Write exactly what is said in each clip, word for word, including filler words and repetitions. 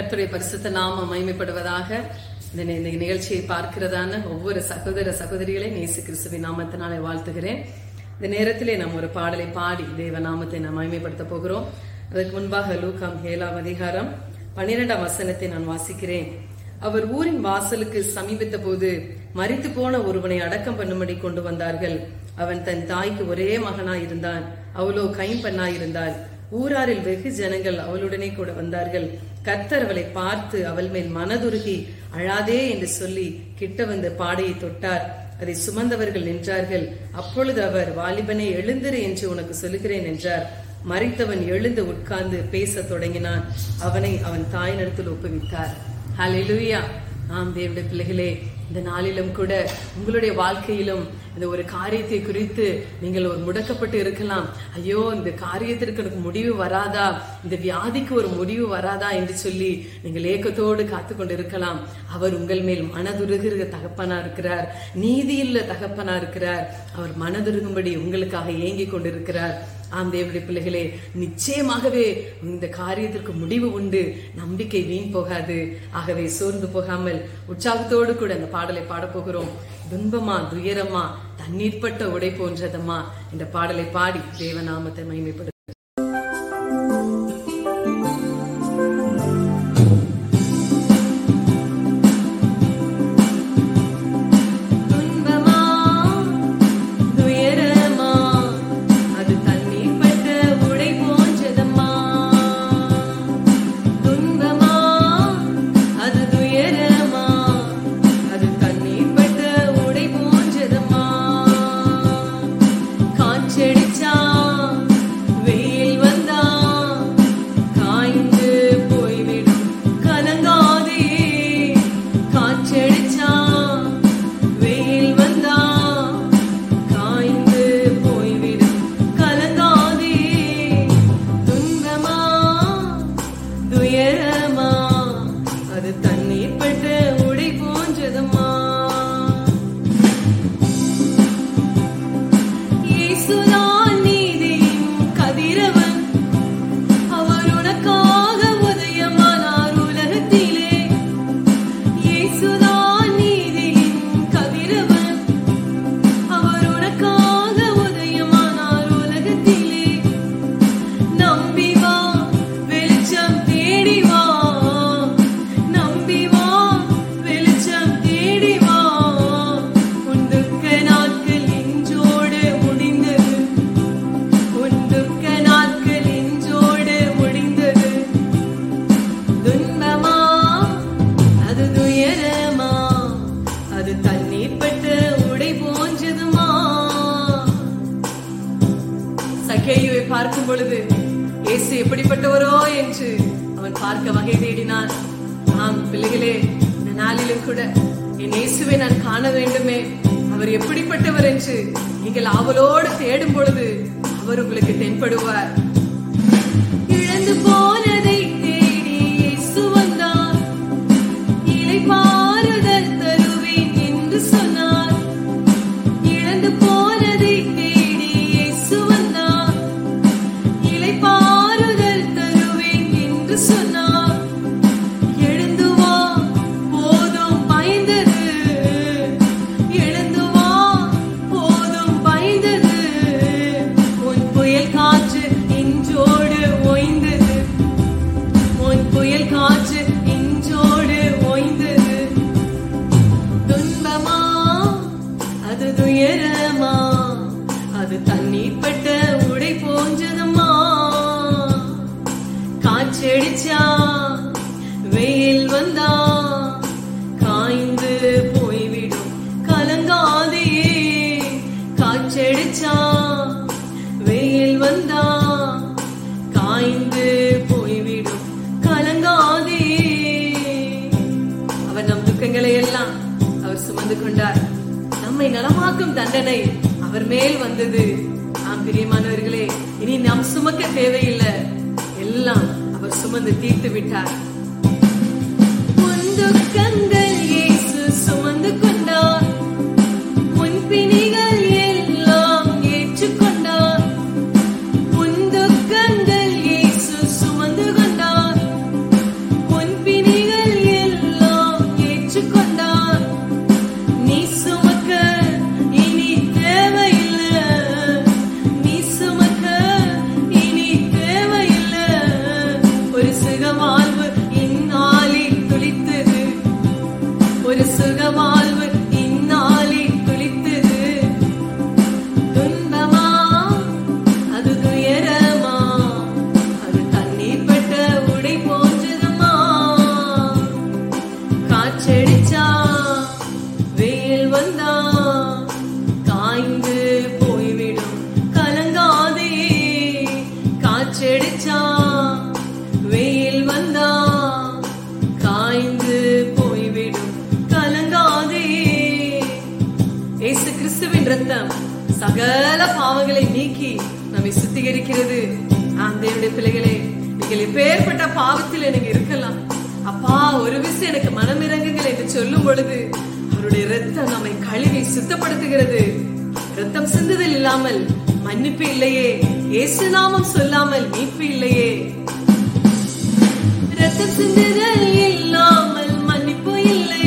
கர்த்தருடைய பரிசுத்த நாமம் மகிமைப்படுவதாக. இந்த நிகழ்ச்சியை பார்க்கிறதான ஒவ்வொரு சகோதர சகோதரிகளை இயேசு கிறிஸ்துவின் நாமத்தினாலே வாழ்த்துகிறேன். இந்த நேரத்திலே நாம் ஒரு பாடலை பாடி தேவ நாமத்தை நாம் மகிமைப்படுத்த போகிறோம். அதற்கு முன்பாக லூக்காம் ஏழாம் அதிகாரம் பன்னிரெண்டாம் வசனத்தை நான் வாசிக்கிறேன். அவர் ஊரின் வாசலுக்கு சமீபித்த போது மரித்து போன ஒருவனை அடக்கம் பண்ணும்படி கொண்டு வந்தார்கள். அவன் தன் தாய்க்கு ஒரே மகனாய் இருந்தான். அவளோ கைம்பெண்ணாய் இருந்தாள். ஊராரில் வெகு ஜனங்கள் அவளுடனே கூட வந்தார்கள். கர்த்தர் அவளை பார்த்து அவள் மேல் மனதுருகி அழாதே என்று சொல்லி கிட்ட வந்த பாடையை தொட்டார். அதை சுமந்தவர்கள் நின்றார்கள். அப்பொழுது அவர், வாலிபனே எழுந்திரு என்று உனக்கு சொல்லுகிறேன் என்றார். மரித்தவன் எழுந்து உட்கார்ந்து பேச தொடங்கினான். அவனை அவன் தாய் நடத்தில் ஒப்புவித்தார். ஹல்லேலூயா. ஆம் தேவனுடைய பிள்ளைகளே, இந்த நாளிலும் கூட உங்களுடைய வாழ்க்கையிலும் இந்த ஒரு காரியத்தை குறித்து நீங்கள் ஒரு முடக்கப்பட்டு இருக்கலாம். ஐயோ, இந்த காரியத்திற்கு எனக்கு முடிவு வராதா, இந்த வியாதிக்கு ஒரு முடிவு வராதா என்று சொல்லி நீங்கள் ஏக்கத்தோடு காத்து கொண்டு இருக்கலாம். அவர் உங்கள் மேல் மனதுருகிற தகப்பனா இருக்கிறார், நீதியில்ல தகப்பனா இருக்கிறார். அவர் மனதுருகும்படி உங்களுக்காக ஏங்கி கொண்டிருக்கிறார். ஆம் தேவனுடைய பிள்ளைகளே, நிச்சயமாகவே இந்த காரியத்திற்கு முடிவு உண்டு. நம்பிக்கை வீண் போகாது. ஆகவே சோர்ந்து போகாமல் உற்சாகத்தோடு கூட அந்த பாடலை பாடப்போகிறோம். துன்பமா துயரமா தண்ணீர் பட்ட உடை போன்றதம்மா என்ற பாடலை பாடி தேவநாமத்தை மகிமைப்படுத்த. பார்க்கும் பொழுது இயேசு எப்படிப்பட்டவரோ என்று அவன் பார்க்க வகை தேடினான். ஆம் பிள்ளைகளே, இந்த நாளிலும் கூட என் இயேசுவை நான் காண வேண்டுமே, அவர் எப்படிப்பட்டவர் என்று நீங்கள் அவளோடு தேடும் பொழுது அவர் உங்களுக்கு தென்படுவார். இழந்து போனதை தேடி இயேசு வந்தார். இளைப்பாறுதல் தருவேன் என்று சொன்னார். இழந்து போனதை வெயில் வந்தா காய்ந்து போய்விடும், கலங்காதே. காற்றடிச்சா வெயில் வந்தா காய்ந்து போய்விடும், கலங்காதே. அவர் நம் துக்கங்களை எல்லாம் அவர் சுமந்து கொண்டார். நம்மை நலமாக்கும் தண்டனை அவர் மேல் வந்தது. நாம் பிரியமானவர்களே, இனி நாம் சுமக்க தேவையில்லை, எல்லாம் அவர் சுமந்து தீர்த்து விட்டார். துக்கங்கள் இயேசு சுமந்து கொண்டார். முன்பிணிகள் எல்லாம் ஏற்றுக்கொண்டார். முன் துக்கங்கள் இயேசு சுமந்து கொண்டார். முன்பி சகல பாவங்களை நீக்கி நம்மை சுத்திகரிக்கிறது. தேவனுடைய பிள்ளைகளே, நீங்கள் எப்பேற்பட்ட பாவத்தில் எனக்கு இருக்கலாம் அப்பா, ஒரு விசை எனக்கு மனமிறங்குங்கள் என்று சொல்லும் பொழுது அவருடைய ரத்தம் நம்மை கழுவி சுத்தப்படுத்துகிறது. ரத்தம் சிந்துதல் இல்லாமல் மன்னிப்பு இல்லையே, இயேசு நாமம் சொல்லாமல் மீட்பு இல்லையே. ரத்தம் சிந்துதல் இல்லாமல் மன்னிப்பு இல்லை,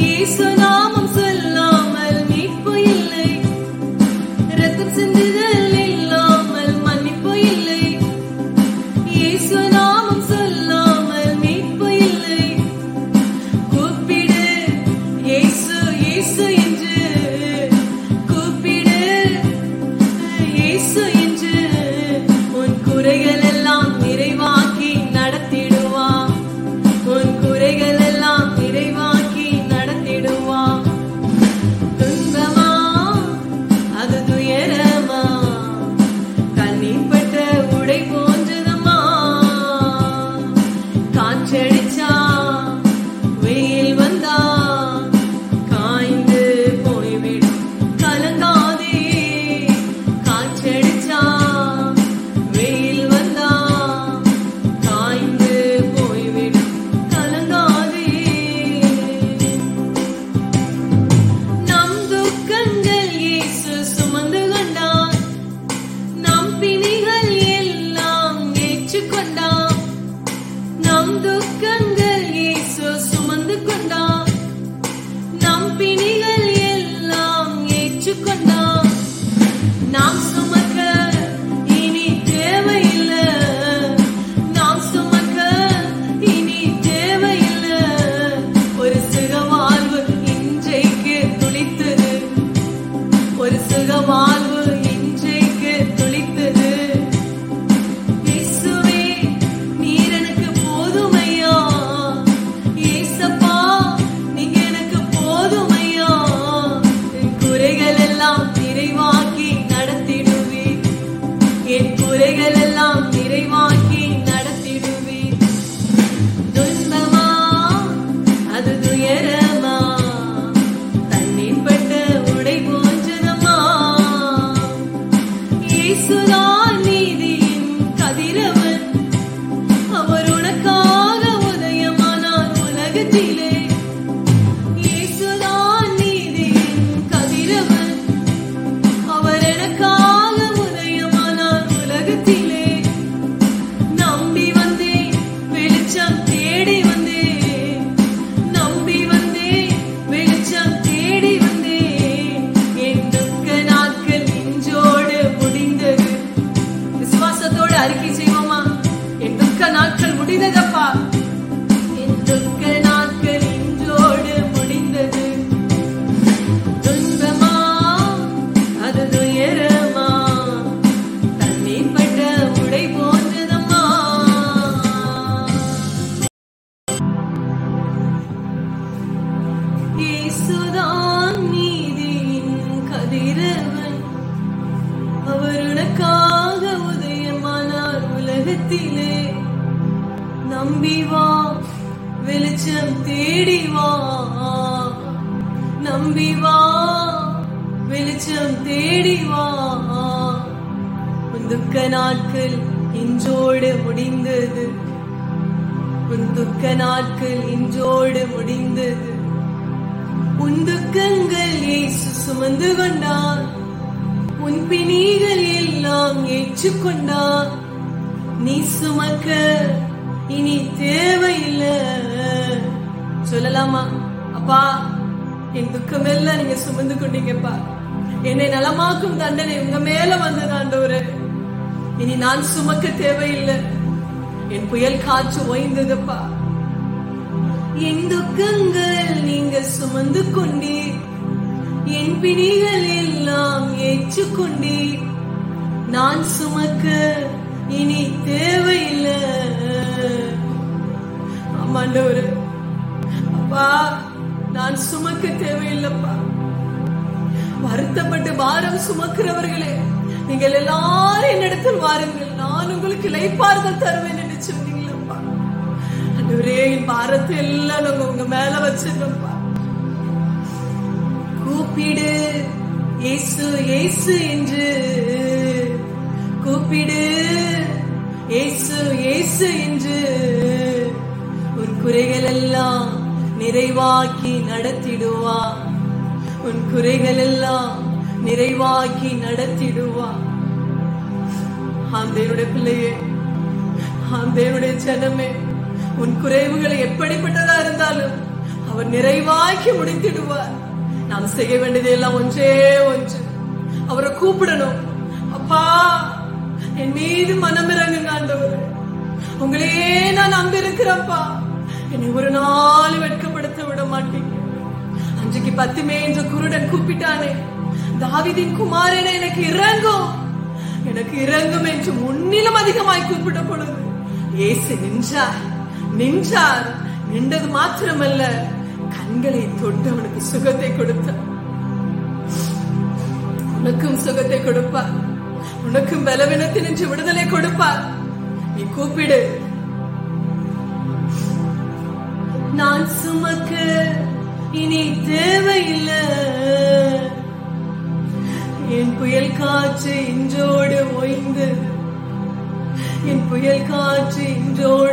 இயேசு நாமம் சொல்லாமல் மீட்பு இல்லை. ரத்தம் சிந்துதல் இயேசு இயேசு என்று கூப்பிடு, இயேசு இயேசு என்று உன் குறைகள் எல்லாம் நிறைவாக்கி நடத்திடுவா. உன் குறைகள் எல்லாம் நிறைவாக்கி நடத்திடுவா. ஆண்டவருடைய பிள்ளையே, ஆண்டவருடைய ஜனமே, உன் குறைவுகள் எப்படிப்பட்டதா இருந்தாலும் அவர் நிறைவாக்கி முடித்திடுவார். நாம் செய்ய வேண்டியது எல்லாம் ஒன்றே ஒன்று, அவரை கூப்பிடணும். அப்பா, என் மீது மனமிறங்குங்க ஆண்டவரே, உங்களையே நான் நம்பியிருக்கிறப்பா, என்னை ஒரு நாள் வெட்கப்படுத்த விட மாட்டீங்க. அஞ்சுக்கு பத்துமே என்று குருடன் கூப்பிட்டானே, தாவீதின் குமாரனே எனக்கு இறங்கும், எனக்கு இறங்கும் என்று முன்னிலும் அதிகமாய் கூப்பிட்ட பொழுது இயேசு நின்றார் நின்றார் நின்றது மாத்திரமல்ல, கண்களை தொட்டு அவனுக்கு சுகத்தை கொடுத்தார். உனக்கும் சுகத்தை கொடுப்பார், உனக்கும் பலவீனத்தில் நின்று விடுதலை கொடுப்பார். நீ கூப்பிடு. நான் சுமக்க இனி தேவையில்லை, என் புயல் காற்று இன்றோடு ஓய்ந்து, என் புயல் காற்று இன்றோடு